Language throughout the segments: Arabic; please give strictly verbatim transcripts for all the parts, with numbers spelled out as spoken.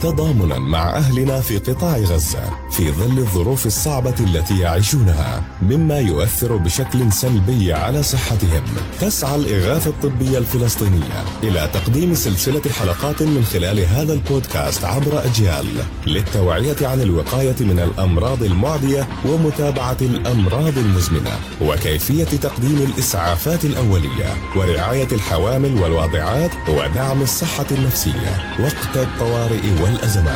تضامنا مع أهلنا في قطاع غزة في ظل الظروف الصعبة التي يعيشونها مما يؤثر بشكل سلبي على صحتهم. تسعى الإغاثة الطبية الفلسطينية إلى تقديم سلسلة حلقات من خلال هذا البودكاست عبر أجيال للتوعية عن الوقاية من الأمراض المعدية ومتابعة الأمراض المزمنة وكيفية تقديم الإسعافات الأولية ورعاية الحوامل والواضعات ودعم الصحة النفسية وقت الطوارئ والأزمات.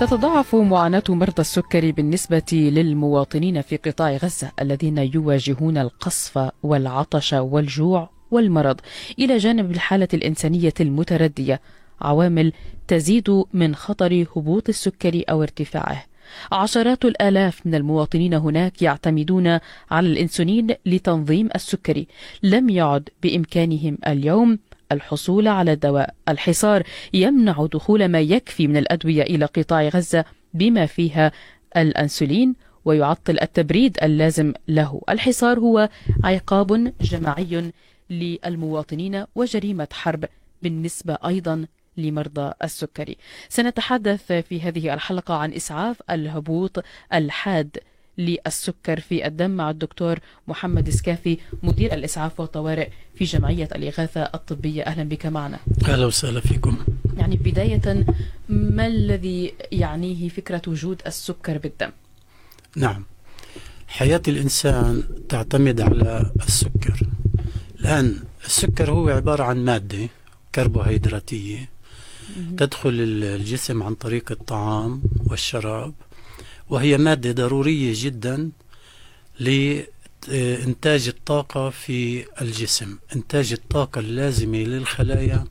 تتضاعف معاناة مرضى السكري بالنسبة للمواطنين في قطاع غزة الذين يواجهون القصف والعطش والجوع والمرض، إلى جانب الحالة الإنسانية المتردية، عوامل تزيد من خطر هبوط السكري أو ارتفاعه. عشرات الآلاف من المواطنين هناك يعتمدون على الإنسولين لتنظيم السكري. لم يعد بإمكانهم اليوم الحصول على الدواء. الحصار يمنع دخول ما يكفي من الأدوية إلى قطاع غزة بما فيها الأنسولين ويعطل التبريد اللازم له. الحصار هو عقاب جماعي للمواطنين وجريمة حرب بالنسبة أيضا لمرضى السكري. سنتحدث في هذه الحلقة عن إسعاف الهبوط الحاد للسكر في الدم مع الدكتور محمد اسكافي، مدير الإسعاف والطوارئ في جمعية الإغاثة الطبية. أهلا بك معنا. أهلا وسهلا فيكم. يعني بداية، ما الذي يعنيه فكرة وجود السكر بالدم؟ نعم، حياة الإنسان تعتمد على السكر. الآن السكر هو عبارة عن مادة كربوهيدراتية تدخل الجسم عن طريق الطعام والشراب، وهي مادة ضرورية جدا لإنتاج الطاقة في الجسم، إنتاج الطاقة اللازمة للخلايا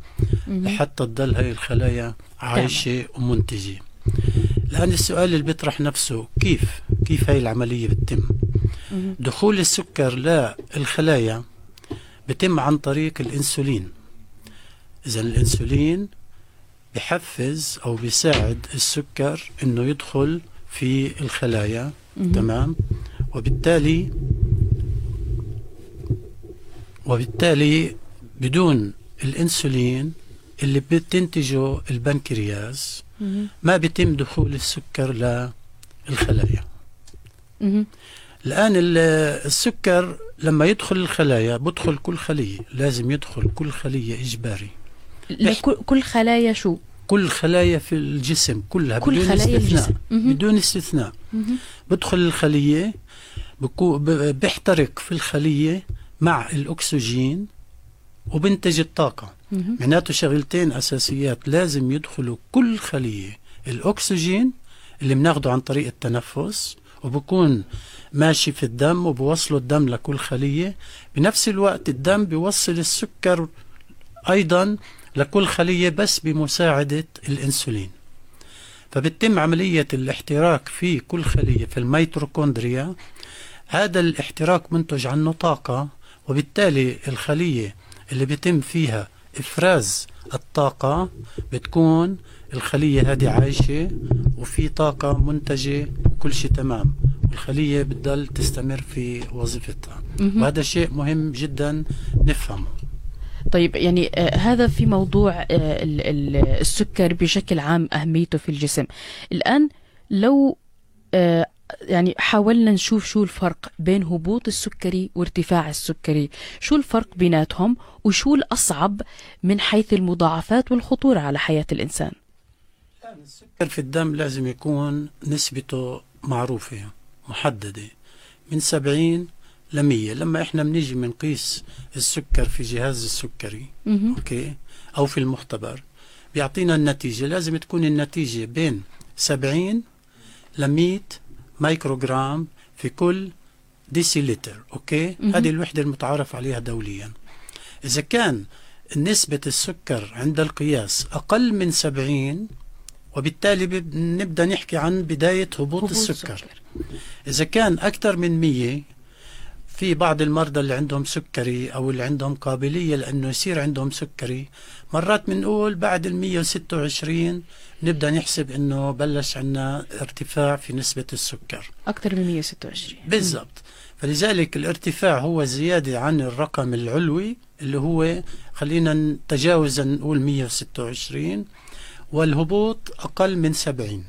لحتى تضل هاي الخلايا عايشة ومنتجة. الآن السؤال اللي بيطرح نفسه، كيف كيف هاي العملية بتتم؟ دخول السكر للخلايا بتم عن طريق الإنسولين. إذا الإنسولين بحفز أو بيساعد السكر إنه يدخل في الخلايا، تمام، وبالتالي وبالتالي بدون الإنسولين اللي بتنتجه البنكرياس ما بيتم دخول السكر للخلايا. الآن السكر لما يدخل الخلايا بدخل كل خلية، لازم يدخل كل خلية إجباري. كل خلايا شو؟ كل خلايا في الجسم كلها، كل بدون استثناء. بدون استثناء بدخل الخلية، بيحترق في الخلية مع الأكسجين وبنتج الطاقة. معناته شغلتين أساسيات لازم يدخلوا كل خلية، الأكسجين اللي بناخده عن طريق التنفس وبكون ماشي في الدم وبوصله الدم لكل خلية، بنفس الوقت الدم بيوصل السكر أيضا لكل خلية بس بمساعدة الإنسولين. فبتم عملية الاحتراق في كل خلية. في المايتوكوندريا هذا الاحتراق منتج عنه طاقة، وبالتالي الخلية اللي بتم فيها إفراز الطاقة بتكون الخلية هذه عايشة وفي طاقة منتجة وكل شيء تمام، والخلية بتضل تستمر في وظيفتها. وهذا شيء مهم جدا نفهمه. طيب، يعني آه هذا في موضوع آه السكر بشكل عام، أهميته في الجسم. الآن لو آه يعني حاولنا نشوف شو الفرق بين هبوط السكري وارتفاع السكري، شو الفرق بيناتهم وشو الأصعب من حيث المضاعفات والخطورة على حياة الإنسان؟ يعني السكر في الدم لازم يكون نسبته معروفة محددة من سبعين لمية. لما احنا بنيجي بنقيس السكر في جهاز السكري اوكي او في المختبر بيعطينا النتيجة، لازم تكون النتيجة بين سبعين لمية مايكروغرام في كل ديسيلتر. اوكي، هذه الوحدة المتعارف عليها دوليا. اذا كان نسبة السكر عند القياس اقل من سبعين، وبالتالي بنبدأ نحكي عن بداية هبوط, هبوط السكر. السكر اذا كان اكثر من مية في بعض المرضى اللي عندهم سكري أو اللي عندهم قابلية لأنه يصير عندهم سكري، مرات بنقول بعد المية وستة وعشرين نبدأ نحسب أنه بلش عنا ارتفاع في نسبة السكر أكثر من مية وستة وعشرين بالضبط. فلذلك الارتفاع هو زيادة عن الرقم العلوي اللي هو خلينا نتجاوزا نقول مية وستة وعشرين، والهبوط أقل من سبعين.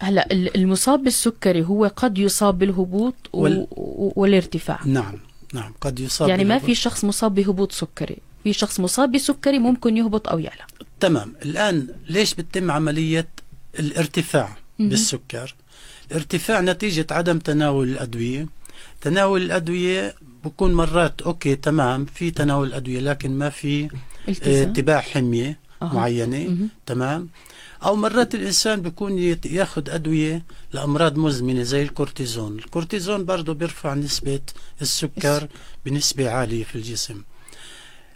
هلا المصاب بالسكري هو قد يصاب بالهبوط وال... والارتفاع. نعم نعم قد يصاب يعني بالهبوط. ما في شخص مصاب بهبوط سكري، في شخص مصاب بسكري ممكن يهبط أو يعلى. تمام. الآن ليش بتتم عملية الارتفاع م-م. بالسكر؟ الارتفاع نتيجة عدم تناول الأدوية. تناول الأدوية بكون مرات أوكي تمام في تناول الأدوية لكن ما في اتباع حمية أه. معينة م-م. تمام. أو مرات الإنسان بيكون ياخد أدوية لأمراض مزمنة زي الكورتيزون. الكورتيزون برضو بيرفع نسبة السكر بنسبة عالية في الجسم.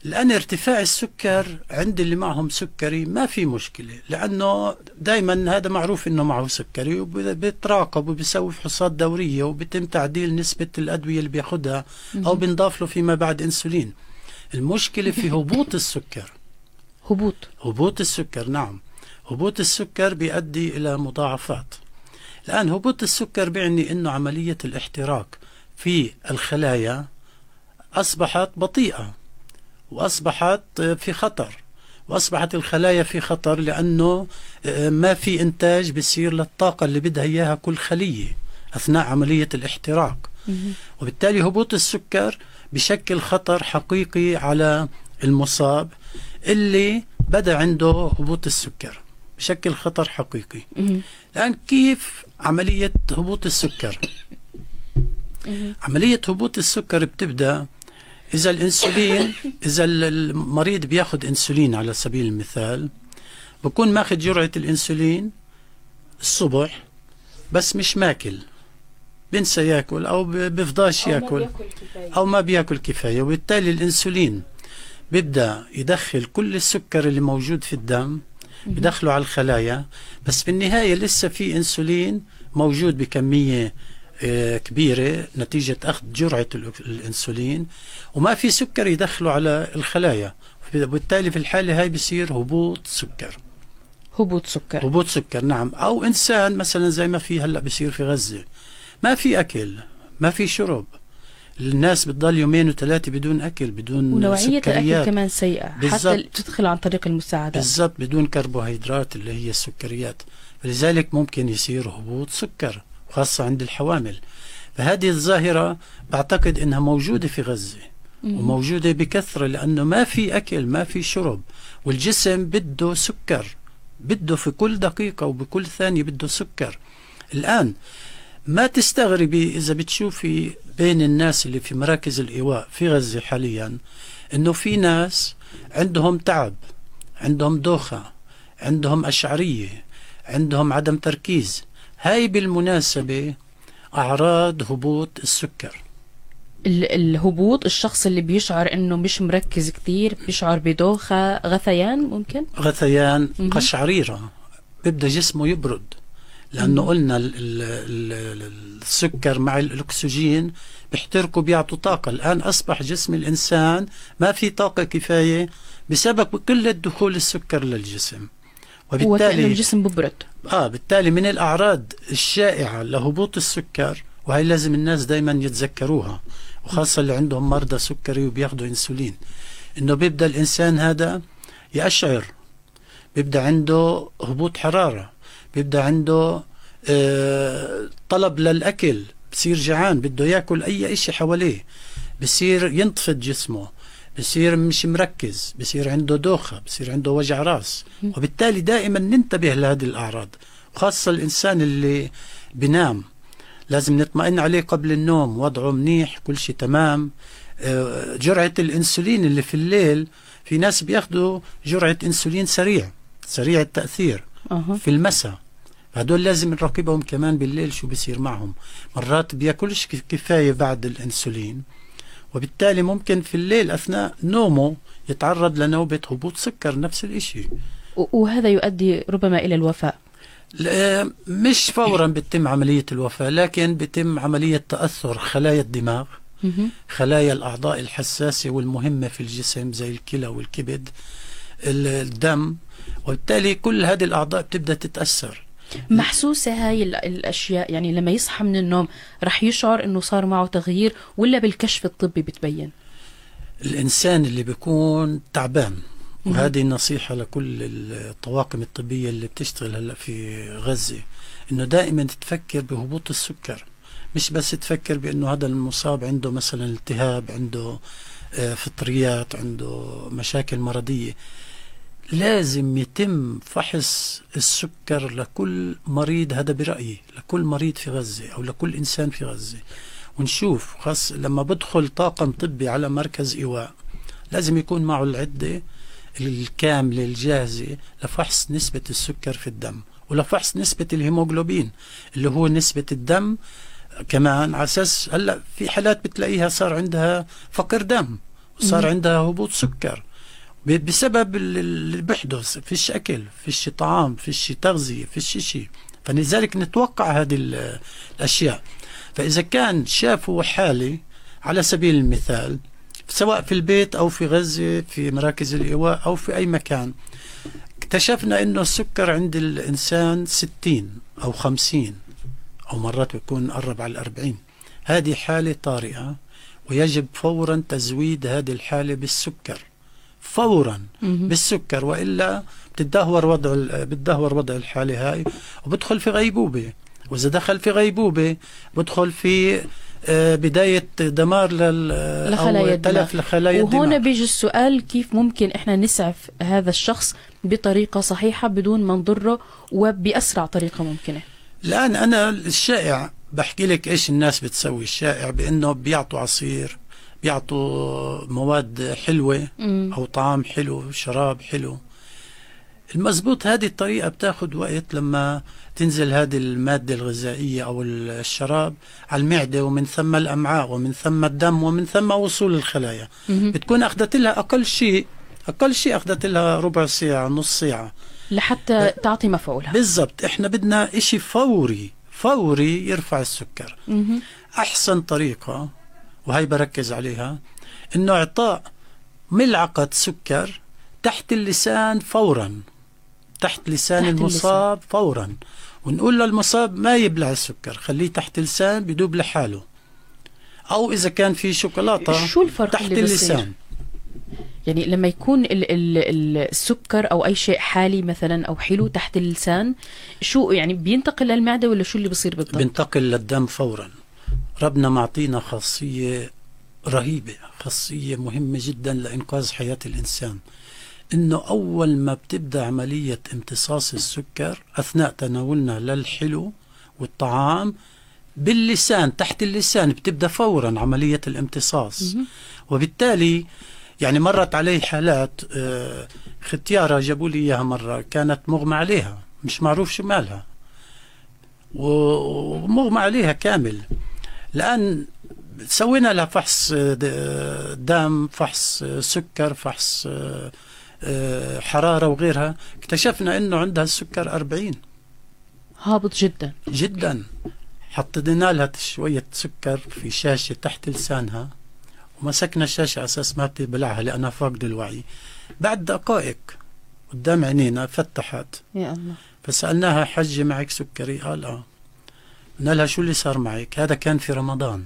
الآن ارتفاع السكر عند اللي معهم سكري ما في مشكلة، لأنه دايما هذا معروف أنه معه سكري وبيتراقب وبيسوي فحوصات دورية وبتم تعديل نسبة الأدوية اللي بياخدها أو بنضاف له فيما بعد إنسولين. المشكلة في هبوط السكر. هبوط هبوط السكر. نعم هبوط السكر بيؤدي إلى مضاعفات. الآن هبوط السكر بيعني أنه عملية الاحتراق في الخلايا أصبحت بطيئة وأصبحت في خطر، وأصبحت الخلايا في خطر لأنه ما في إنتاج بيصير للطاقة اللي بدها إياها كل خلية أثناء عملية الاحتراق، وبالتالي هبوط السكر بشكل خطر حقيقي على المصاب اللي بدأ عنده هبوط السكر بشكل خطر حقيقي. الآن كيف عملية هبوط السكر؟ عملية هبوط السكر بتبدأ إذا الإنسولين، إذا المريض بياخد إنسولين على سبيل المثال، بكون ماخد جرعة الإنسولين الصبح بس مش ماكل، بنسى ياكل أو بفضاش ياكل أو ما بياكل كفاية، وبالتالي الإنسولين بيبدأ يدخل كل السكر اللي موجود في الدم بدخله على الخلايا، بس في النهاية لسه في إنسولين موجود بكمية كبيرة نتيجة أخذ جرعة الإنسولين وما في سكر يدخله على الخلايا، وبالتالي في الحالة هاي بصير هبوط سكر. هبوط سكر هبوط سكر نعم. أو إنسان مثلا زي ما في هلأ بصير في غزة، ما في أكل ما في شرب، الناس بتضل يومين وثلاثة بدون أكل بدون ونوعية سكريات. الأكل كمان سيئة حتى تدخل عن طريق المساعدات بالضبط، بدون كربوهيدرات اللي هي السكريات، فلذلك ممكن يصير هبوط سكر خاصة عند الحوامل. فهذه الظاهرة بعتقد إنها موجودة في غزة مم. وموجودة بكثرة لأنه ما في أكل ما في شرب، والجسم بده سكر، بده في كل دقيقة وبكل ثانية بده سكر. الآن ما تستغربي إذا بتشوفي بين الناس اللي في مراكز الإيواء في غزة حاليا إنه في ناس عندهم تعب، عندهم دوخة، عندهم أشعرية، عندهم عدم تركيز. هاي بالمناسبة أعراض هبوط السكر. الهبوط الشخص اللي بيشعر إنه مش مركز كثير، بيشعر بدوخة، غثيان، ممكن غثيان م- قشعريرة، بيبدأ جسمه يبرد لأنه قلنا ال ال ال السكر مع الأكسجين بيحترقوا بيعطوا طاقة. الآن أصبح جسم الإنسان ما في طاقة كفاية بسبب قلة دخول السكر للجسم، وبالتالي الجسم ببرد. آه بالتالي من الأعراض الشائعة لهبوط السكر، وهي لازم الناس دايما يتذكروها وخاصة اللي عندهم مرضى سكري وبياخدوا إنسولين، إنه بيبدأ الإنسان هذا يشعر، بيبدأ عنده هبوط حرارة، بيبدأ عنده آه طلب للأكل، بصير جعان بده يأكل أي إشي حواليه، بصير ينطفت جسمه، بصير مش مركز، بصير عنده دوخة، بصير عنده وجع راس. وبالتالي دائما ننتبه لهذه الأعراض، خاصة الإنسان اللي بنام لازم نطمئن عليه قبل النوم، وضعه منيح كل شيء تمام. آه جرعة الإنسولين اللي في الليل، في ناس بياخدوا جرعة إنسولين سريع سريع التأثير في المساء، هدول لازم نراقبهم كمان بالليل شو بيصير معهم. مرات بياكلش كفاية بعد الإنسولين، وبالتالي ممكن في الليل أثناء نومه يتعرض لنوبة هبوط سكر نفس الإشي، وهذا يؤدي ربما إلى الوفاة. مش فورا بتتم عملية الوفاة، لكن بتم عملية تأثر خلايا الدماغ، خلايا الأعضاء الحساسة والمهمة في الجسم زي الكلى والكبد، الدم، وبالتالي كل هذه الأعضاء بتبدأ تتأثر. محسوسة هاي الأشياء، يعني لما يصحى من النوم رح يشعر أنه صار معه تغيير، ولا بالكشف الطبي بتبين؟ الإنسان اللي بيكون تعبان، وهذه نصيحة لكل الطواقم الطبية اللي بتشتغل هلأ في غزة، أنه دائما تفكر بهبوط السكر، مش بس تفكر بأنه هذا المصاب عنده مثلا التهاب، عنده فطريات، عنده مشاكل مرضية. لازم يتم فحص السكر لكل مريض، هذا برأيي لكل مريض في غزة أو لكل إنسان في غزة، ونشوف. خاص لما بدخل طاقم طبي على مركز إيواء لازم يكون معه العدة الكاملة الجاهزة لفحص نسبة السكر في الدم، ولفحص نسبة الهيموغلوبين اللي هو نسبة الدم كمان، على أساس هلأ في حالات بتلاقيها صار عندها فقر دم وصار عندها هبوط سكر بسبب اللي بيحدث، فيش أكل، فيش طعام، فيش تغذية، فيش شيء، فلذلك نتوقع هذه الأشياء. فإذا كان شافوا حالي على سبيل المثال سواء في البيت أو في غزة في مراكز الإيواء أو في أي مكان، اكتشفنا إنه السكر عند الإنسان ستين أو خمسين أو مرات بيكون قرب على الأربعين، هذه حالة طارئة ويجب فورا تزويد هذه الحالة بالسكر، فورا بالسكر، وإلا بتدهور وضع بتدهور وضع الحالة هاي وبدخل في غيبوبة، وإذا دخل في غيبوبة بدخل في بداية دمار لخلايا الدماغ. لخلايا وهنا الدماغ. بيجي السؤال، كيف ممكن إحنا نسعف هذا الشخص بطريقة صحيحة بدون ما نضره وبأسرع طريقة ممكنة؟ الآن أنا الشائع بحكي لك إيش الناس بتسوي، الشائع بأنه بيعطوا عصير، بيعطوا مواد حلوة أو طعام حلو، شراب حلو. المزبوط هذه الطريقة بتاخد وقت لما تنزل هذه المادة الغذائية أو الشراب على المعدة، ومن ثم الأمعاء، ومن ثم الدم، ومن ثم وصول الخلايا. بتكون أخذت لها أقل شيء أقل شيء أخذت لها ربع ساعة، نص ساعة، لحتى ب... تعطي مفعولها. بالضبط. إحنا بدنا إشي فوري فوري يرفع السكر. مم. أحسن طريقة، وهي بركز عليها، إنه إعطاء ملعقة سكر تحت اللسان فوراً، تحت لسان تحت المصاب اللسان. فورا، ونقول للمصاب ما يبلع السكر، خليه تحت لسان بدوب لحاله، او اذا كان في شوكولاته شو الفرق تحت اللسان. يعني لما يكون ال ال السكر او اي شيء حالي مثلا او حلو تحت اللسان، شو يعني بينتقل للمعده ولا شو اللي بصير بالضبط؟ بينتقل للدم فورا. ربنا معطينا خاصيه رهيبه، خاصيه مهمه جدا لانقاذ حياه الانسان، إنه أول ما بتبدأ عملية امتصاص السكر أثناء تناولنا للحلو والطعام باللسان، تحت اللسان بتبدأ فورا عملية الامتصاص. وبالتالي يعني مرت علي حالات، ختيارة جابوا لي إياها مرة، كانت مغمى عليها، مش معروف شو مالها، ومغمى عليها كامل. الآن سوينا لها فحص دم، فحص سكر، فحص حرارة وغيرها، اكتشفنا انه عندها السكر أربعين، هابط جدا جدا. حطينا لها شوية سكر في شاشة تحت لسانها، ومسكنا الشاشة على اساس ما بتبلعها لانها فاقدة الوعي. بعد دقائق قدام عينينا فتحت، يا الله. فسألناها حجة معك سكري؟ قال اه. قلنا لها شو اللي صار معك؟ هذا كان في رمضان،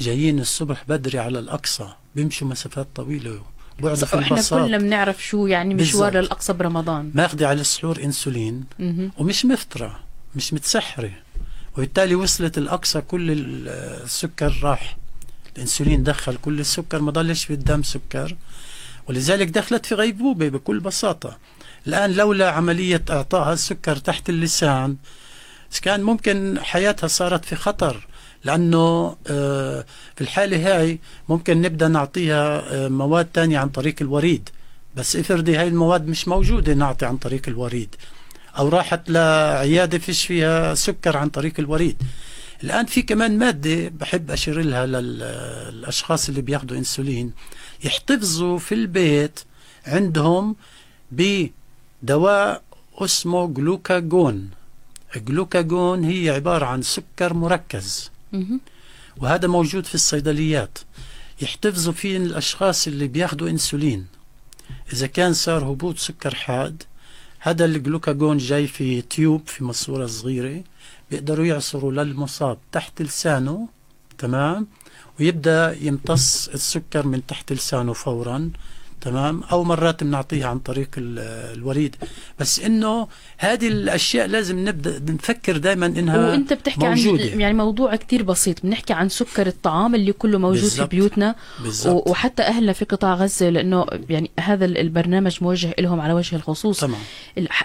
جايين الصبح بدري على الأقصى، بيمشوا مسافات طويلة، بعد في البساط. احنا كلنا بنعرف شو يعني مشوار للأقصى برمضان، ماخذة على السحور انسولين، مم. ومش مفطرة، مش متسحرة، وبالتالي وصلت الأقصى كل السكر راح، الانسولين دخل كل السكر، ما ضلش في الدم سكر، ولذلك دخلت في غيبوبة بكل بساطة. الآن لولا عملية إعطائها السكر تحت اللسان كان ممكن حياتها صارت في خطر، لأنه في الحالة هاي ممكن نبدأ نعطيها مواد تانية عن طريق الوريد، بس افرضي هاي المواد مش موجودة نعطي عن طريق الوريد، أو راحت لعيادة فيش فيها سكر عن طريق الوريد. الآن في كمان مادة بحب أشير لها للأشخاص اللي بياخدوا إنسولين، يحتفظوا في البيت عندهم بدواء اسمه جلوكاجون، الجلوكاجون هي عبارة عن سكر مركز، وهذا موجود في الصيدليات، يحتفظوا فيه الأشخاص اللي بياخدوا إنسولين. إذا كان صار هبوط سكر حاد، هذا الجلوكاجون جاي في تيوب، في ماسورة صغيرة، بيقدروا يعصروا للمصاب تحت لسانه، تمام، ويبدأ يمتص السكر من تحت لسانه فورا، تمام، أو مرات بنعطيها عن طريق الوريد. بس إنه هذه الأشياء لازم نبدأ نفكر دائما إنها وأنت بتحكي موجودة. عن يعني موضوع كتير بسيط، بنحكي عن سكر الطعام اللي كله موجود بالزبط. في بيوتنا بالزبط. وحتى أهلنا في قطاع غزة، لأنه يعني هذا البرنامج موجه لهم على وجه الخصوص. طبعا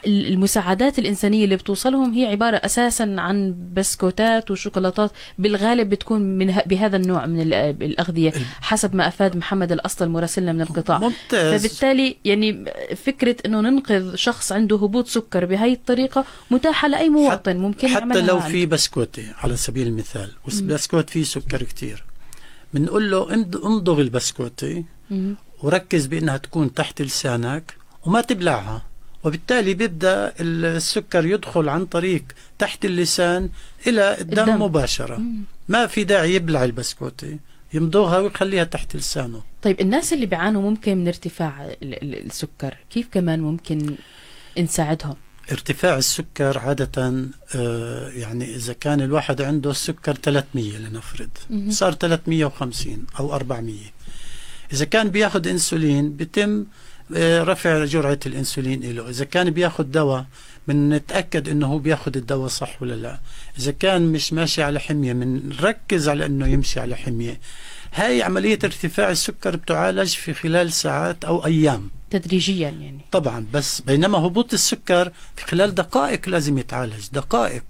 المساعدات الإنسانية اللي بتوصلهم هي عبارة أساسا عن بسكوتات وشوكولاتات، بالغالب بتكون من بهذا النوع من الأغذية، حسب ما أفاد محمد الأسطل مراسلنا من القطاع. فبالتالي يعني فكرة انه ننقذ شخص عنده هبوط سكر بهاي الطريقة متاحة لأي مواطن، ممكن حتى لو عنك. في بسكوتة على سبيل المثال، والبسكوت فيه سكر كتير، بنقول له امضغ البسكوتة وركز بأنها تكون تحت لسانك وما تبلعها، وبالتالي بيبدأ السكر يدخل عن طريق تحت اللسان إلى الدم, الدم. مباشرة. مم. ما في داعي يبلع البسكوتة، يمضغها ويخليها تحت لسانه. طيب الناس اللي بيعانوا ممكن من ارتفاع السكر، كيف كمان ممكن نساعدهم؟ ارتفاع السكر عادة آه يعني إذا كان الواحد عنده السكر ثلاثمية لنفرض، صار ثلاثمية وخمسين أو أربعمية، إذا كان بياخد إنسولين بيتم آه رفع جرعة الإنسولين إله، إذا كان بياخد دواء بنتأكد إنه هو بياخد الدواء صح ولا لا، إذا كان مش ماشي على حمية بنركز على إنه يمشي على حمية. هاي عملية ارتفاع السكر بتعالج في خلال ساعات أو أيام تدريجيا يعني طبعا، بس بينما هبوط السكر في خلال دقائق لازم يتعالج، دقائق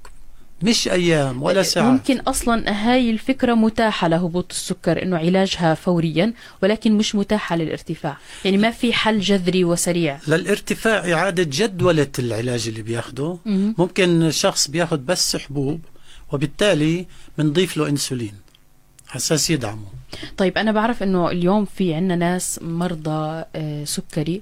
مش أيام ولا ساعات. ممكن أصلا هاي الفكرة متاحة لهبوط السكر إنه علاجها فوريا، ولكن مش متاحة للارتفاع، يعني ما في حل جذري وسريع للارتفاع. إعادة جدولة العلاج اللي بياخده، م- ممكن شخص بياخد بس حبوب وبالتالي بنضيف له إنسولين حساس يدعمه. طيب أنا بعرف أنه اليوم في عندنا ناس مرضى سكري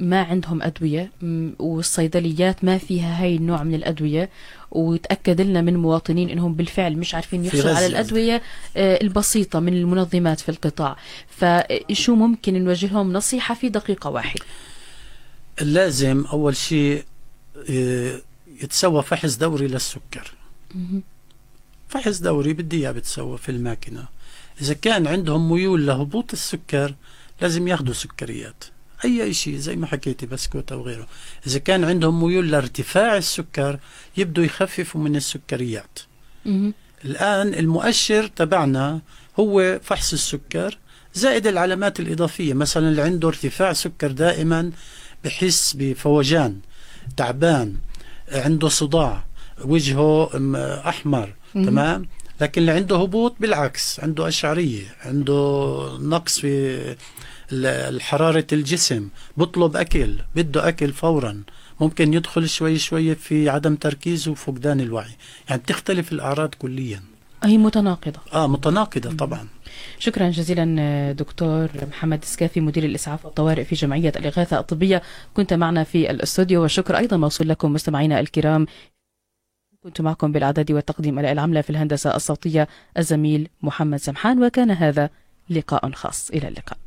ما عندهم أدوية، والصيدليات ما فيها هاي النوع من الأدوية، وتأكد لنا من مواطنين أنهم بالفعل مش عارفين يحصلوا على الأدوية البسيطة من المنظمات في القطاع، فشو ممكن نوجههم نصيحة في دقيقة واحدة؟ لازم أول شيء يتسوى فحص دوري للسكر. م- فحص دوري بدي اياه بتسوى في الماكينه. اذا كان عندهم ميول لهبوط السكر لازم ياخذوا سكريات، اي شيء زي ما حكيتي بسكوت او غيره. اذا كان عندهم ميول لارتفاع السكر يبدوا يخففوا من السكريات. م- الان المؤشر تبعنا هو فحص السكر زائد العلامات الاضافيه، مثلا اللي عنده ارتفاع سكر دائما بحس بفوجان، تعبان، عنده صداع، وجهه احمر، تمام. لكن اللي عنده هبوط بالعكس، عنده أشعرية، عنده نقص في حرارة الجسم، بطلب أكل، بده أكل فورا، ممكن يدخل شوي شوي في عدم تركيز وفقدان الوعي. يعني تختلف الأعراض كليا، هي متناقضة. آه متناقضة طبعا. شكرا جزيلا دكتور محمد اسكافي، مدير الإسعاف والطوارئ في جمعية الإغاثة الطبية، كنت معنا في الاستوديو. والشكر أيضا موصول لكم مستمعينا الكرام، كنت معكم بالإعداد والتقديم على العملة في الهندسة الصوتية الزميل محمد سمحان، وكان هذا لقاء خاص. إلى اللقاء.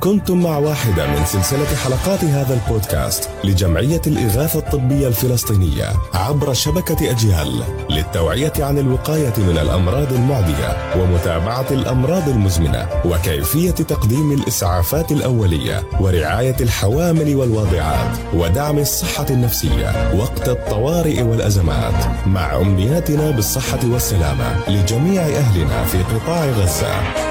كنتم مع واحدة من سلسلة حلقات هذا البودكاست لجمعية الإغاثة الطبية الفلسطينية عبر شبكة أجيال، للتوعية عن الوقاية من الأمراض المعدية ومتابعة الأمراض المزمنة، وكيفية تقديم الإسعافات الأولية ورعاية الحوامل والواضعات، ودعم الصحة النفسية وقت الطوارئ والأزمات، مع أمنياتنا بالصحة والسلامة لجميع أهلنا في قطاع غزة.